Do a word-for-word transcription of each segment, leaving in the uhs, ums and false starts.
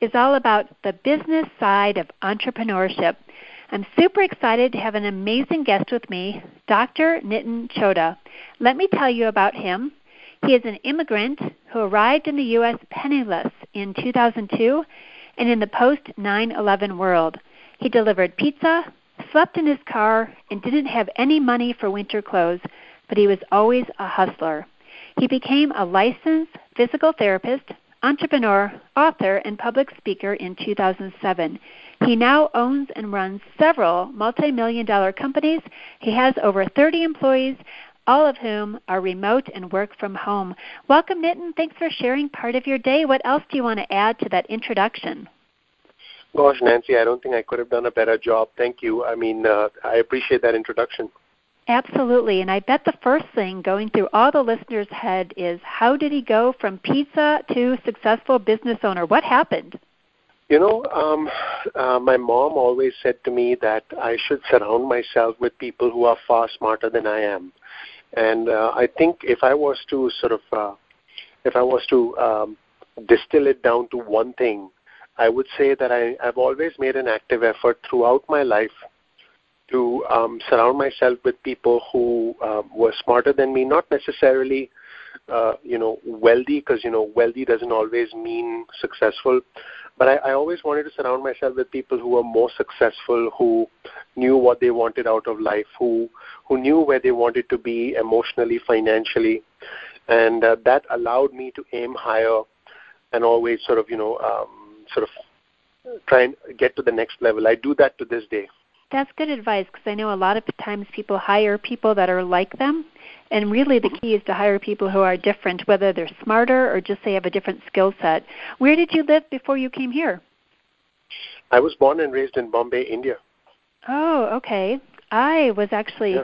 is all about the business side of entrepreneurship. I'm super excited to have an amazing guest with me, Doctor Nitin Chhoda. Let me tell you about him. He is an immigrant who arrived in the U S penniless in two thousand two and in the post nine eleven world. He delivered pizza, slept in his car, and didn't have any money for winter clothes, but he was always a hustler. He became a licensed physical therapist, entrepreneur, author, and public speaker in two thousand seven. He now owns and runs several multi-million dollar companies. He has over thirty employees, all of whom are remote and work from home. Welcome, Nitin. Thanks for sharing part of your day. What else do you want to add to that introduction? Gosh, Nancy, I don't think I could have done a better job. Thank you. I mean, uh, I appreciate that introduction. Absolutely. And I bet the first thing going through all the listeners' head is, how did he go from pizza to successful business owner? What happened? You know, um, uh, my mom always said to me that I should surround myself with people who are far smarter than I am. And uh, I think if I was to sort of, uh, if I was to um, distill it down to one thing, I would say that I, I've always made an active effort throughout my life to um, surround myself with people who uh, were smarter than me, not necessarily, uh, you know, wealthy, because, you know, wealthy doesn't always mean successful. But I, I always wanted to surround myself with people who were more successful, who knew what they wanted out of life, who who knew where they wanted to be emotionally, financially. And uh, that allowed me to aim higher and always sort of, you know, um, sort of try and get to the next level. I do that to this day. That's good advice, because I know a lot of times people hire people that are like them, and really the key is to hire people who are different, whether they're smarter or just they have a different skill set. Where did you live before you came here? I was born and raised in Bombay, India. Oh, okay. I was actually yeah.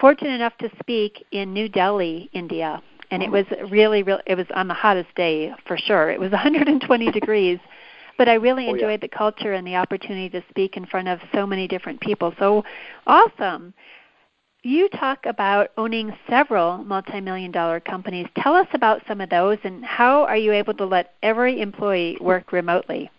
fortunate enough to speak in New Delhi, India, and it was really, really, it was on the hottest day for sure. It was one hundred twenty degrees. But I really enjoyed oh, yeah. the culture and the opportunity to speak in front of so many different people. So awesome. You talk about owning several multi-million dollar companies. Tell us about some of those, and how are you able to let every employee work remotely?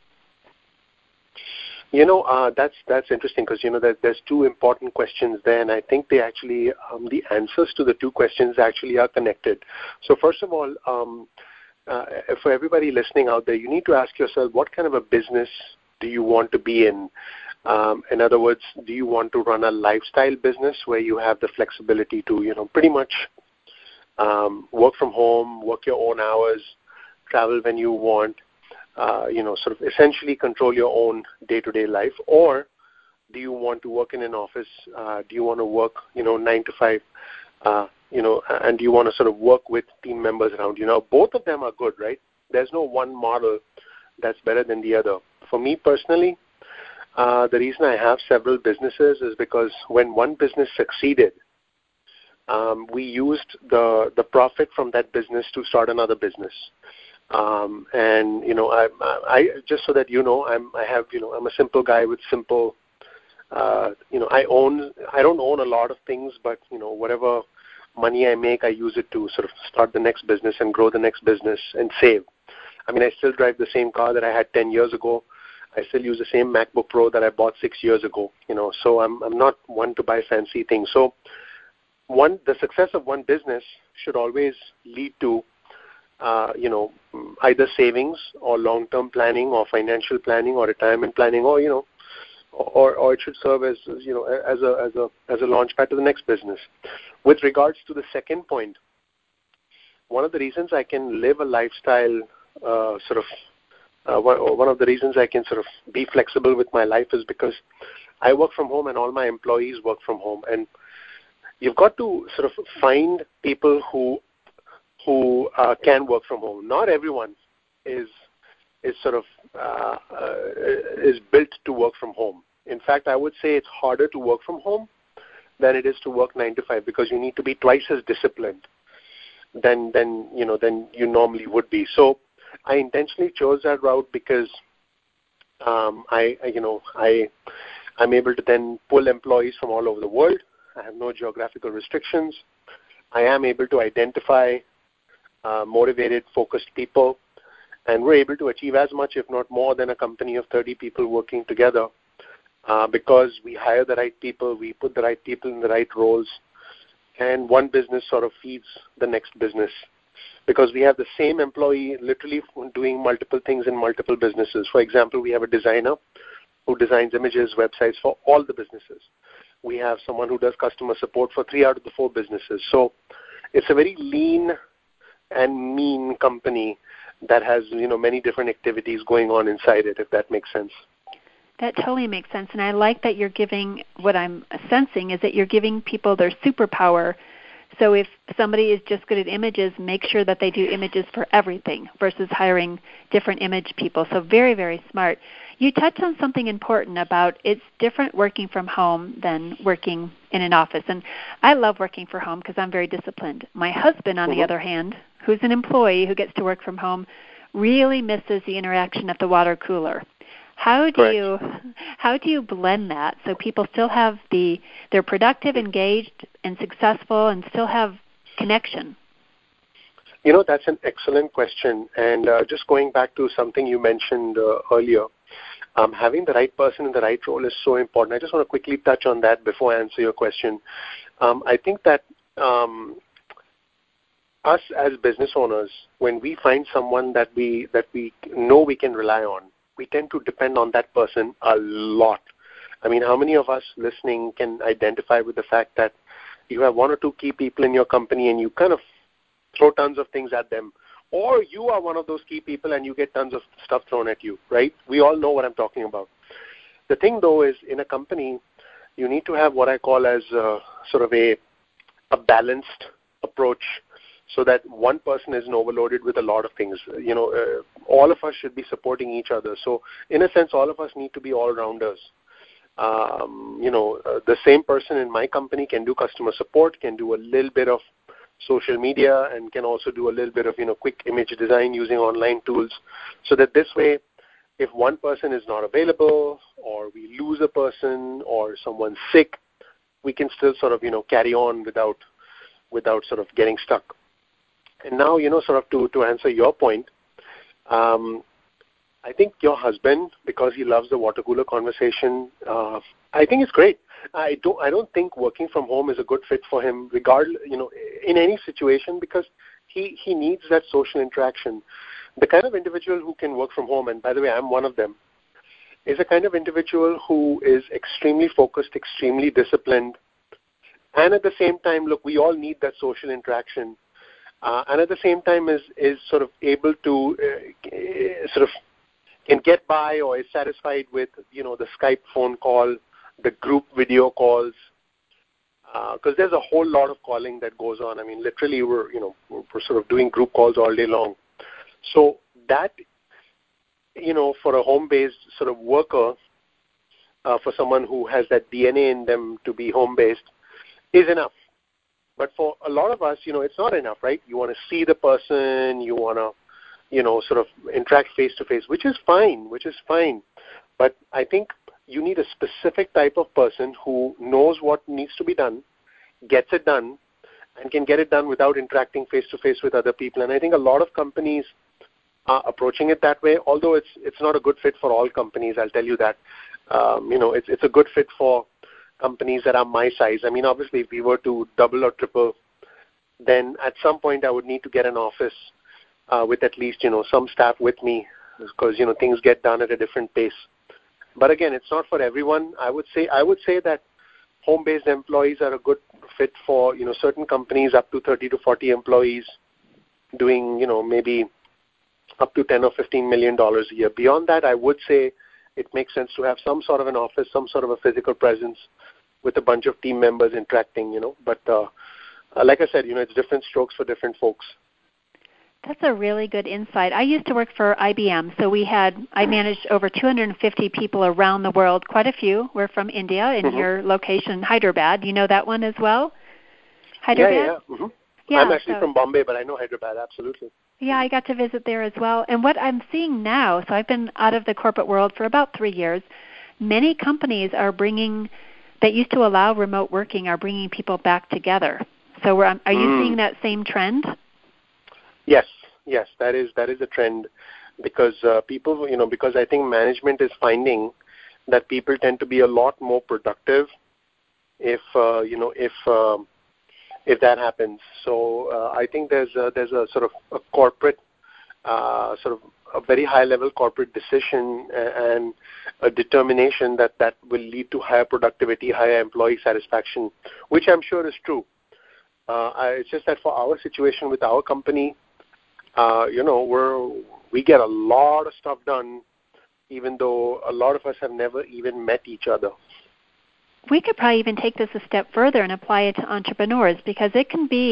You know, uh, that's that's interesting, because, you know, that there's two important questions there, and I think they actually, um, the answers to the two questions actually are connected. So first of all, um, Uh, for everybody listening out there, you need to ask yourself, what kind of a business do you want to be in? Um, in other words, do you want to run a lifestyle business where you have the flexibility to, you know, pretty much um, work from home, work your own hours, travel when you want, uh, you know, sort of essentially control your own day-to-day life? Or do you want to work in an office? Uh, do you want to work, you know, nine to five? Uh, you know, and you want to sort of work with team members around you. Now, both of them are good, right? There's no one model that's better than the other. For me personally, uh, the reason I have several businesses is because when one business succeeded, um, we used the the profit from that business to start another business. Um, and, you know, I, I just so that you know, I'm I have, you know, I'm a simple guy with simple, uh, you know, I own, I don't own a lot of things, but, you know, whatever money I make, I use it to sort of start the next business and grow the next business and save. I mean, I still drive the same car that I had ten years ago. I still use the same MacBook Pro that I bought six years ago, you know, so I'm I'm not one to buy fancy things. So one, the success of one business should always lead to, uh, you know, either savings or long-term planning or financial planning or retirement planning, or, you know, Or, or it should serve as, you know, as a as a as a launch pad to the next business. With regards to the second point, one of the reasons I can live a lifestyle uh, sort of uh, one of the reasons I can sort of be flexible with my life is because I work from home and all my employees work from home. And you've got to sort of find people who who uh, can work from home. Not everyone is is sort of uh, uh, is built to work from home. In fact, I would say it's harder to work from home than it is to work nine to five because you need to be twice as disciplined than than you know than you normally would be. So I intentionally chose that route because um, I, I you know I I'm able to then pull employees from all over the world. I have no geographical restrictions. I am able to identify uh, motivated, focused people, and we're able to achieve as much, if not more, than a company of thirty people working together uh, because we hire the right people, we put the right people in the right roles, and one business sort of feeds the next business because we have the same employee literally doing multiple things in multiple businesses. For example, we have a designer who designs images, websites for all the businesses. We have someone who does customer support for three out of the four businesses. So it's a very lean and mean company that has, you know, many different activities going on inside it, if that makes sense. That totally makes sense. And I like that you're giving, what I'm sensing is that you're giving people their superpower. So if somebody is just good at images, make sure that they do images for everything versus hiring different image people. So very, very smart. You touched on something important about it's different working from home than working in an office. And I love working from home because I'm very disciplined. My husband, on mm-hmm. the other hand, who's an employee who gets to work from home, really misses the interaction at the water cooler. How do Correct. you how do you blend that so people still have the they're productive, engaged, and successful, and still have connection? You know, that's an excellent question. And uh, just going back to something you mentioned uh, earlier, um, having the right person in the right role is so important. I just want to quickly touch on that before I answer your question. Um, I think that um, us as business owners, when we find someone that we that we know we can rely on, we tend to depend on that person a lot. I mean, how many of us listening can identify with the fact that you have one or two key people in your company and you kind of throw tons of things at them, or you are one of those key people and you get tons of stuff thrown at you, right? We all know what I'm talking about. The thing, though, is in a company, you need to have what I call as a, sort of a, a balanced approach so that one person isn't overloaded with a lot of things. You know, uh, all of us should be supporting each other. So in a sense, all of us need to be all-rounders. Um, you know, uh, the same person in my company can do customer support, can do a little bit of social media, and can also do a little bit of, you know, quick image design using online tools, so that this way, if one person is not available or we lose a person or someone's sick, we can still sort of, you know, carry on without without sort of getting stuck. And now, you know, sort of to, to answer your point, um, I think your husband, because he loves the water cooler conversation, uh, I think it's great. I don't, I don't think working from home is a good fit for him, regardless, you know, in any situation, because he, he needs that social interaction. The kind of individual who can work from home, and by the way, I'm one of them, is a kind of individual who is extremely focused, extremely disciplined. And at the same time, look, we all need that social interaction. Uh, and at the same time is, is sort of able to uh, sort of can get by or is satisfied with, you know, the Skype phone call, the group video calls, because uh, there's a whole lot of calling that goes on. I mean, literally we're, you know, we're sort of doing group calls all day long. So that, you know, for a home-based sort of worker, uh, for someone who has that D N A in them to be home-based, is enough. But for a lot of us, you know, it's not enough, right? You want to see the person, you want to, you know, sort of interact face-to-face, which is fine, which is fine. But I think you need a specific type of person who knows what needs to be done, gets it done, and can get it done without interacting face-to-face with other people. And I think a lot of companies are approaching it that way, although it's it's not a good fit for all companies, I'll tell you that. Um, you know, it's it's a good fit for companies that are my size. I mean, obviously, if we were to double or triple, then at some point I would need to get an office uh, with at least, you know, some staff with me because, you know, things get done at a different pace. But again, it's not for everyone. I would say I would say that home-based employees are a good fit for, you know, certain companies up to thirty to forty employees doing, you know, maybe up to ten or fifteen million dollars a year. Beyond that, I would say it makes sense to have some sort of an office, some sort of a physical presence with a bunch of team members interacting, you know. But uh, like I said, you know, it's different strokes for different folks. That's a really good insight. I used to work for I B M, so we had I managed over two hundred fifty people around the world. Quite a few were from India, in mm-hmm. your location, Hyderabad. You know that one as well? Hyderabad? Yeah, yeah, yeah. Mm-hmm. yeah I'm actually so, from Bombay, but I know Hyderabad, absolutely. Yeah, I got to visit there as well. And what I'm seeing now, so I've been out of the corporate world for about three years, many companies are bringing, that used to allow remote working, are bringing people back together. So we're, are you mm. seeing that same trend? Yes, yes, that is that is a trend, because uh, people, you know, because I think management is finding that people tend to be a lot more productive if uh, you know if uh, if that happens. So uh, I think there's a, there's a sort of a corporate uh, sort of a very high level corporate decision and a determination that that will lead to higher productivity, higher employee satisfaction, which I'm sure is true. Uh, I, it's just that for our situation with our company, Uh, you know, we we get a lot of stuff done, even though a lot of us have never even met each other. We could probably even take this a step further and apply it to entrepreneurs, because it can be,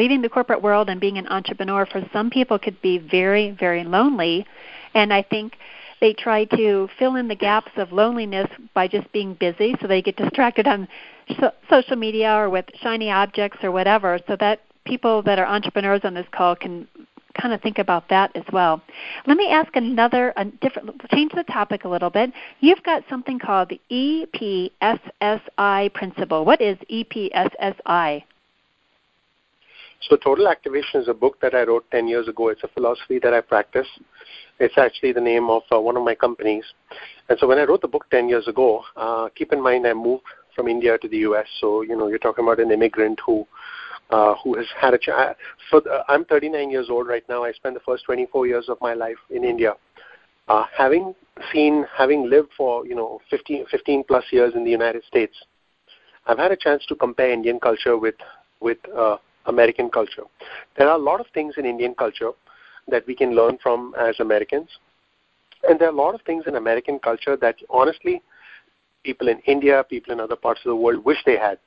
leaving the corporate world and being an entrepreneur for some people could be very, very lonely. And I think they try to fill in the gaps of loneliness by just being busy, so they get distracted on so- social media or with shiny objects or whatever, so that people that are entrepreneurs on this call can kind of think about that as well. Let me ask another, a different, change the topic a little bit. You've got something called the E P S S I principle. What is E P S S I? So Total Activation is a book that I wrote ten years ago. It's a philosophy that I practice. It's actually the name of uh, one of my companies. And so when I wrote the book ten years ago, uh, keep in mind I moved from India to the U S. So, you know, you're talking about an immigrant who Uh, who has had a child. So uh, I'm thirty-nine years old right now. I spent the first twenty-four years of my life in India. Uh, having seen, having lived for, you know, fifteen plus years in the United States, I've had a chance to compare Indian culture with, with uh, American culture. There are a lot of things in Indian culture that we can learn from as Americans. And there are a lot of things in American culture that, honestly, people in India, people in other parts of the world wish they had.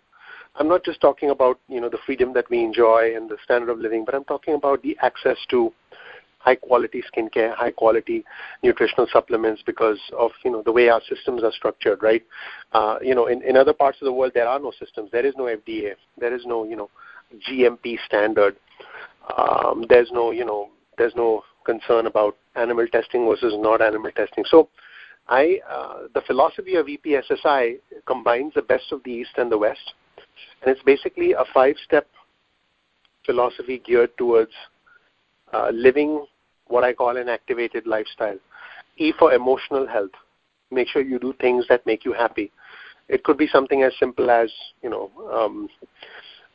I'm not just talking about, you know, the freedom that we enjoy and the standard of living, but I'm talking about the access to high-quality skincare, high-quality nutritional supplements, because of, you know, the way our systems are structured, right? Uh, you know, in, in other parts of the world, there are no systems. There is no F D A. There is no, you know, G M P standard. Um, there's no, you know, there's no concern about animal testing versus not animal testing. So I, uh, the philosophy of E P S S I combines the best of the East and the West. And it's basically a five-step philosophy geared towards uh, living what I call an activated lifestyle. E for emotional health. Make sure you do things that make you happy. It could be something as simple as, you know, um,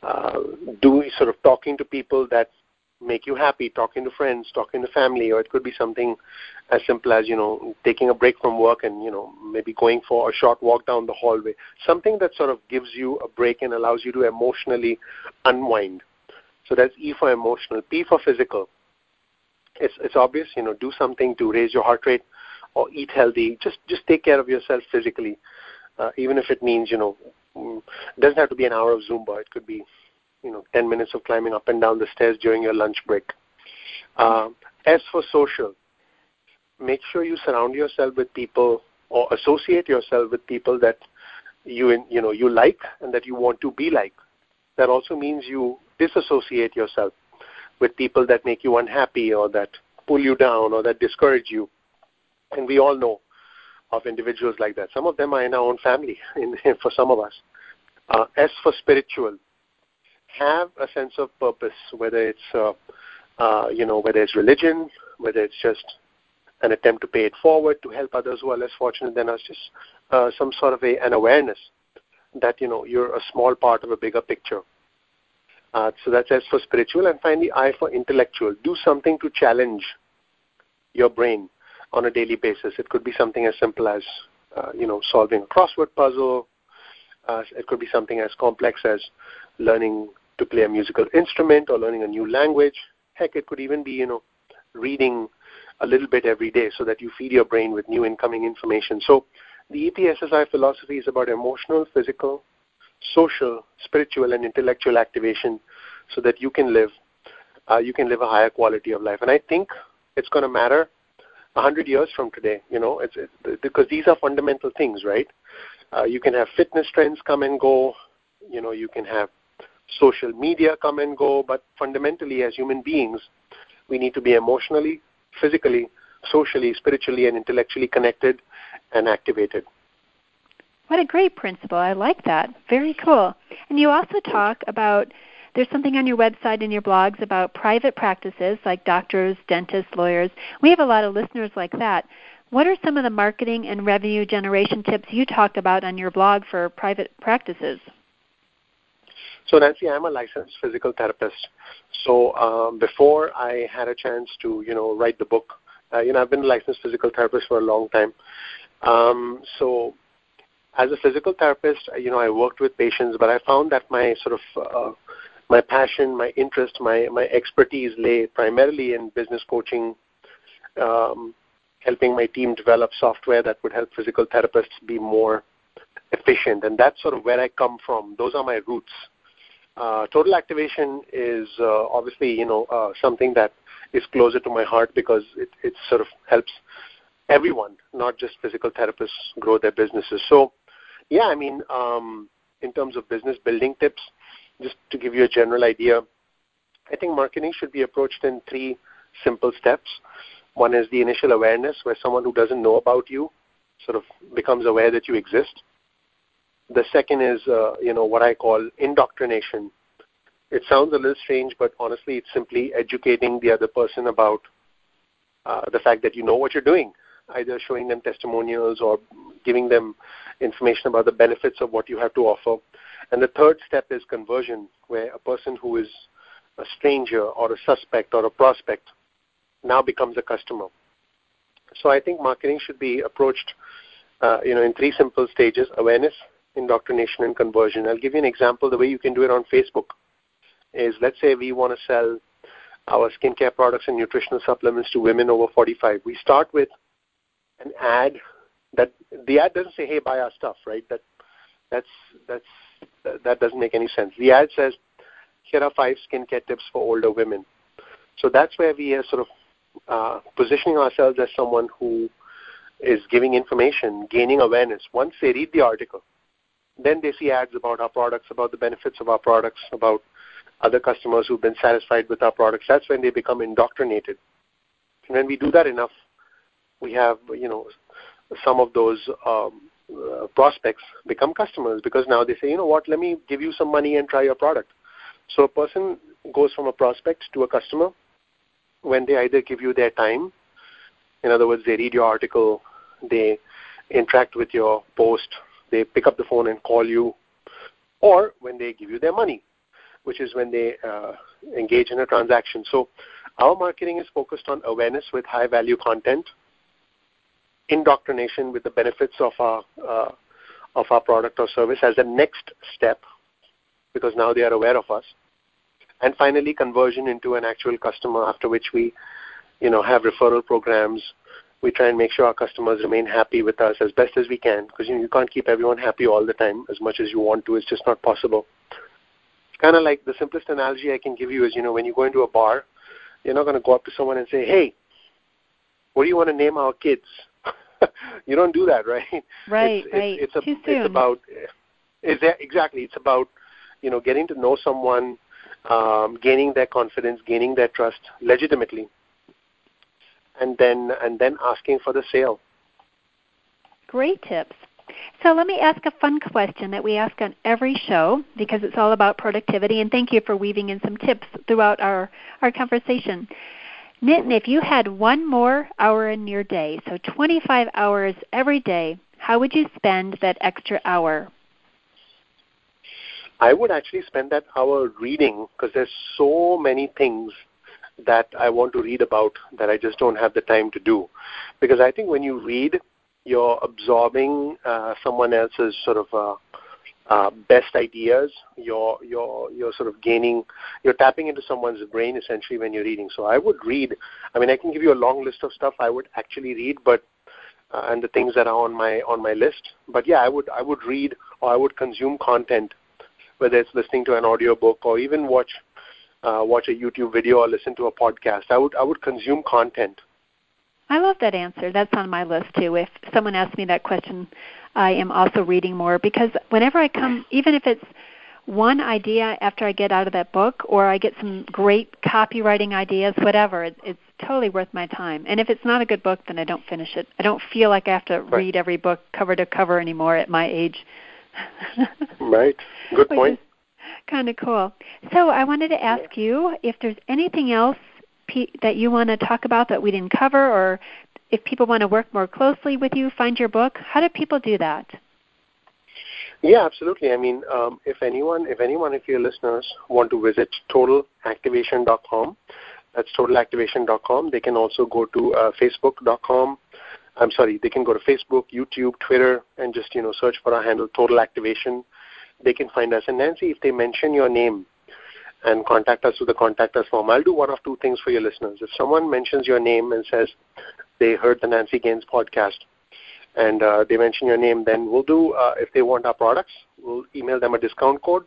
uh, do sort of talking to people that make you happy, talking to friends, talking to family, or it could be something as simple as, you know, taking a break from work and, you know, maybe going for a short walk down the hallway, something that sort of gives you a break and allows you to emotionally unwind. So that's E for emotional. P for physical. It's it's obvious, you know, do something to raise your heart rate or eat healthy. Just just take care of yourself physically, uh, even if it means, you know, it doesn't have to be an hour of Zumba. It could be, you know, ten minutes of climbing up and down the stairs during your lunch break. Uh, S for social. Make sure you surround yourself with people or associate yourself with people that you, you know, you like and that you want to be like. That also means you disassociate yourself with people that make you unhappy or that pull you down or that discourage you. And we all know of individuals like that. Some of them are in our own family, in, for some of us. Uh, S for spiritual. Have a sense of purpose, whether it's, uh, uh, you know, whether it's religion, whether it's just an attempt to pay it forward, to help others who are less fortunate than us, just uh, some sort of a, an awareness that, you know, you're a small part of a bigger picture. Uh, so that's S for spiritual. And finally, I for intellectual. Do something to challenge your brain on a daily basis. It could be something as simple as, uh, you know, solving a crossword puzzle. Uh, it could be something as complex as learning to play a musical instrument or learning a new language. Heck, it could even be, you know, reading a little bit every day so that you feed your brain with new incoming information. So the E P S S I philosophy is about emotional, physical, social, spiritual, and intellectual activation so that you can live uh, you can live a higher quality of life. And I think it's going to matter one hundred years from today, you know, it's, it's, because these are fundamental things, right? Uh, you can have fitness trends come and go, you know, you can have social media come and go, but fundamentally as human beings, we need to be emotionally, physically, socially, spiritually, and intellectually connected and activated. What a great principle. I like that. Very cool. And you also talk about, there's something on your website and your blogs about private practices like doctors, dentists, lawyers. We have a lot of listeners like that. What are some of the marketing and revenue generation tips you talk about on your blog for private practices? So, Nancy, I'm a licensed physical therapist. So um, before I had a chance to, you know, write the book, uh, you know, I've been a licensed physical therapist for a long time. Um, so as a physical therapist, you know, I worked with patients, but I found that my sort of, uh, my passion, my interest, my, my expertise lay primarily in business coaching, um, helping my team develop software that would help physical therapists be more efficient. And that's sort of where I come from. Those are my roots. Uh, Total Activation is uh, obviously, you know, uh, something that is closer to my heart because it, it sort of helps everyone, not just physical therapists, grow their businesses. So, yeah, I mean, um, in terms of business building tips, just to give you a general idea, I think marketing should be approached in three simple steps. One is the initial awareness, where someone who doesn't know about you sort of becomes aware that you exist. The second is, uh, you know, what I call indoctrination. It sounds a little strange, but honestly, it's simply educating the other person about uh, the fact that you know what you're doing, either showing them testimonials or giving them information about the benefits of what you have to offer. And the third step is conversion, where a person who is a stranger or a suspect or a prospect now becomes a customer. So I think marketing should be approached, uh, you know, in three simple stages: awareness, indoctrination, and conversion. I'll give you an example. The way you can do it on Facebook is, let's say we want to sell our skincare products and nutritional supplements to women over forty-five. We start with an ad that the ad doesn't say, hey, buy our stuff, right? That that's that's that doesn't make any sense. The ad says, here are five skincare tips for older women. So that's where we are sort of uh, positioning ourselves as someone who is giving information, gaining awareness. Once they read the article, then they see ads about our products, about the benefits of our products, about other customers who've been satisfied with our products. That's when they become indoctrinated. And when we do that enough, we have, you know, some of those um, Uh, prospects become customers, because now they say, you know what, let me give you some money and try your product. So a person goes from a prospect to a customer when they either give you their time, in other words, they read your article, they interact with your post, they pick up the phone and call you, or when they give you their money, which is when they uh, engage in a transaction. So our marketing is focused on awareness with high value content, indoctrination with the benefits of our uh, of our product or service as the next step, because now they are aware of us, and finally conversion into an actual customer, after which we, you know, have referral programs. We try and make sure our customers remain happy with us as best as we can, because you know, you can't keep everyone happy all the time as much as you want to. It's just not possible. It's kind of like, the simplest analogy I can give you is, you know, when you go into a bar, you're not going to go up to someone and say, hey, what do you want to name our kids? You don't do that, right? Right, it's, right. It's, it's, a, Too soon. It's about, is there, exactly. It's about, you know, getting to know someone, um, gaining their confidence, gaining their trust legitimately, and then and then asking for the sale. Great tips. So let me ask a fun question that we ask on every show, because it's all about productivity. And thank you for weaving in some tips throughout our, our conversation. Nitin, if you had one more hour in your day, so twenty-five hours every day, how would you spend that extra hour? I would actually spend that hour reading, because there's so many things that I want to read about that I just don't have the time to do. Because I think when you read, you're absorbing uh, someone else's sort of uh, uh, best ideas. You're, you're, you're sort of gaining, you're tapping into someone's brain essentially when you're reading. So I would read, I mean, I can give you a long list of stuff I would actually read, but uh, and the things that are on my on my list. But yeah, I would I would read or I would consume content, whether it's listening to an audiobook or even watch uh, watch a YouTube video or listen to a podcast. I would I would consume content. I love that answer. That's on my list, too. If someone asks me that question, I am also reading more, because whenever I come, even if it's one idea after I get out of that book, or I get some great copywriting ideas, whatever, it, it's totally worth my time. And if it's not a good book, then I don't finish it. I don't feel like I have to right. read every book cover to cover anymore at my age. Right. Good point. Kind of cool. So I wanted to ask yeah. you if there's anything else that you want to talk about that we didn't cover, or if people want to work more closely with you, find your book, how do people do that? Yeah, absolutely. I mean, um, if anyone, if anyone, if your listeners want to visit Total Activation dot com, that's Total Activation dot com. They can also go to uh, Facebook dot com. I'm sorry, they can go to Facebook, YouTube, Twitter, and just, you know, search for our handle, Total Activation. They can find us. And Nancy, if they mention your name and contact us with the contact us form, I'll do one of two things for your listeners. If someone mentions your name and says they heard the Nancy Gaines podcast and uh, they mention your name, then we'll do, uh, if they want our products, we'll email them a discount code.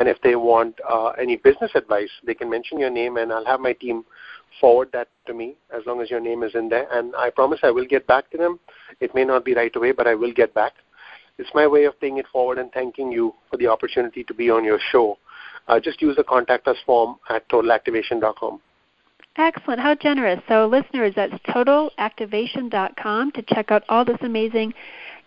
And if they want uh, any business advice, they can mention your name and I'll have my team forward that to me, as long as your name is in there. And I promise I will get back to them. It may not be right away, but I will get back. It's my way of paying it forward and thanking you for the opportunity to be on your show. Uh, just use the contact us form at Total Activation dot com. Excellent. How generous. So listeners, that's Total Activation dot com to check out all this amazing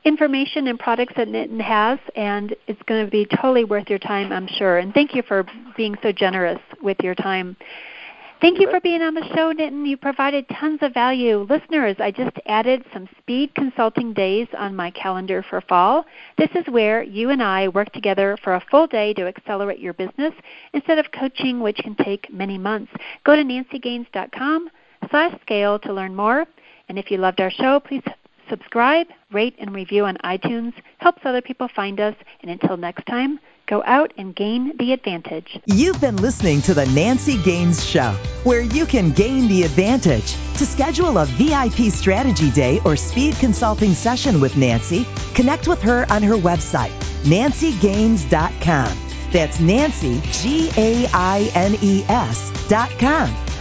information and products that Nitin has, and it's going to be totally worth your time, I'm sure. And thank you for being so generous with your time. Thank you for being on the show, Nitin. You provided tons of value. Listeners, I just added some speed consulting days on my calendar for fall. This is where you and I work together for a full day to accelerate your business instead of coaching, which can take many months. Go to nancygaines.com slash scale to learn more. And if you loved our show, please subscribe, rate, and review on iTunes. Helps other people find us. And until next time, go out and gain the advantage. You've been listening to The Nancy Gaines Show, where you can gain the advantage. To schedule a V I P strategy day or speed consulting session with Nancy, connect with her on her website, nancy gaines dot com. That's Nancy, G A I N E S, dot com.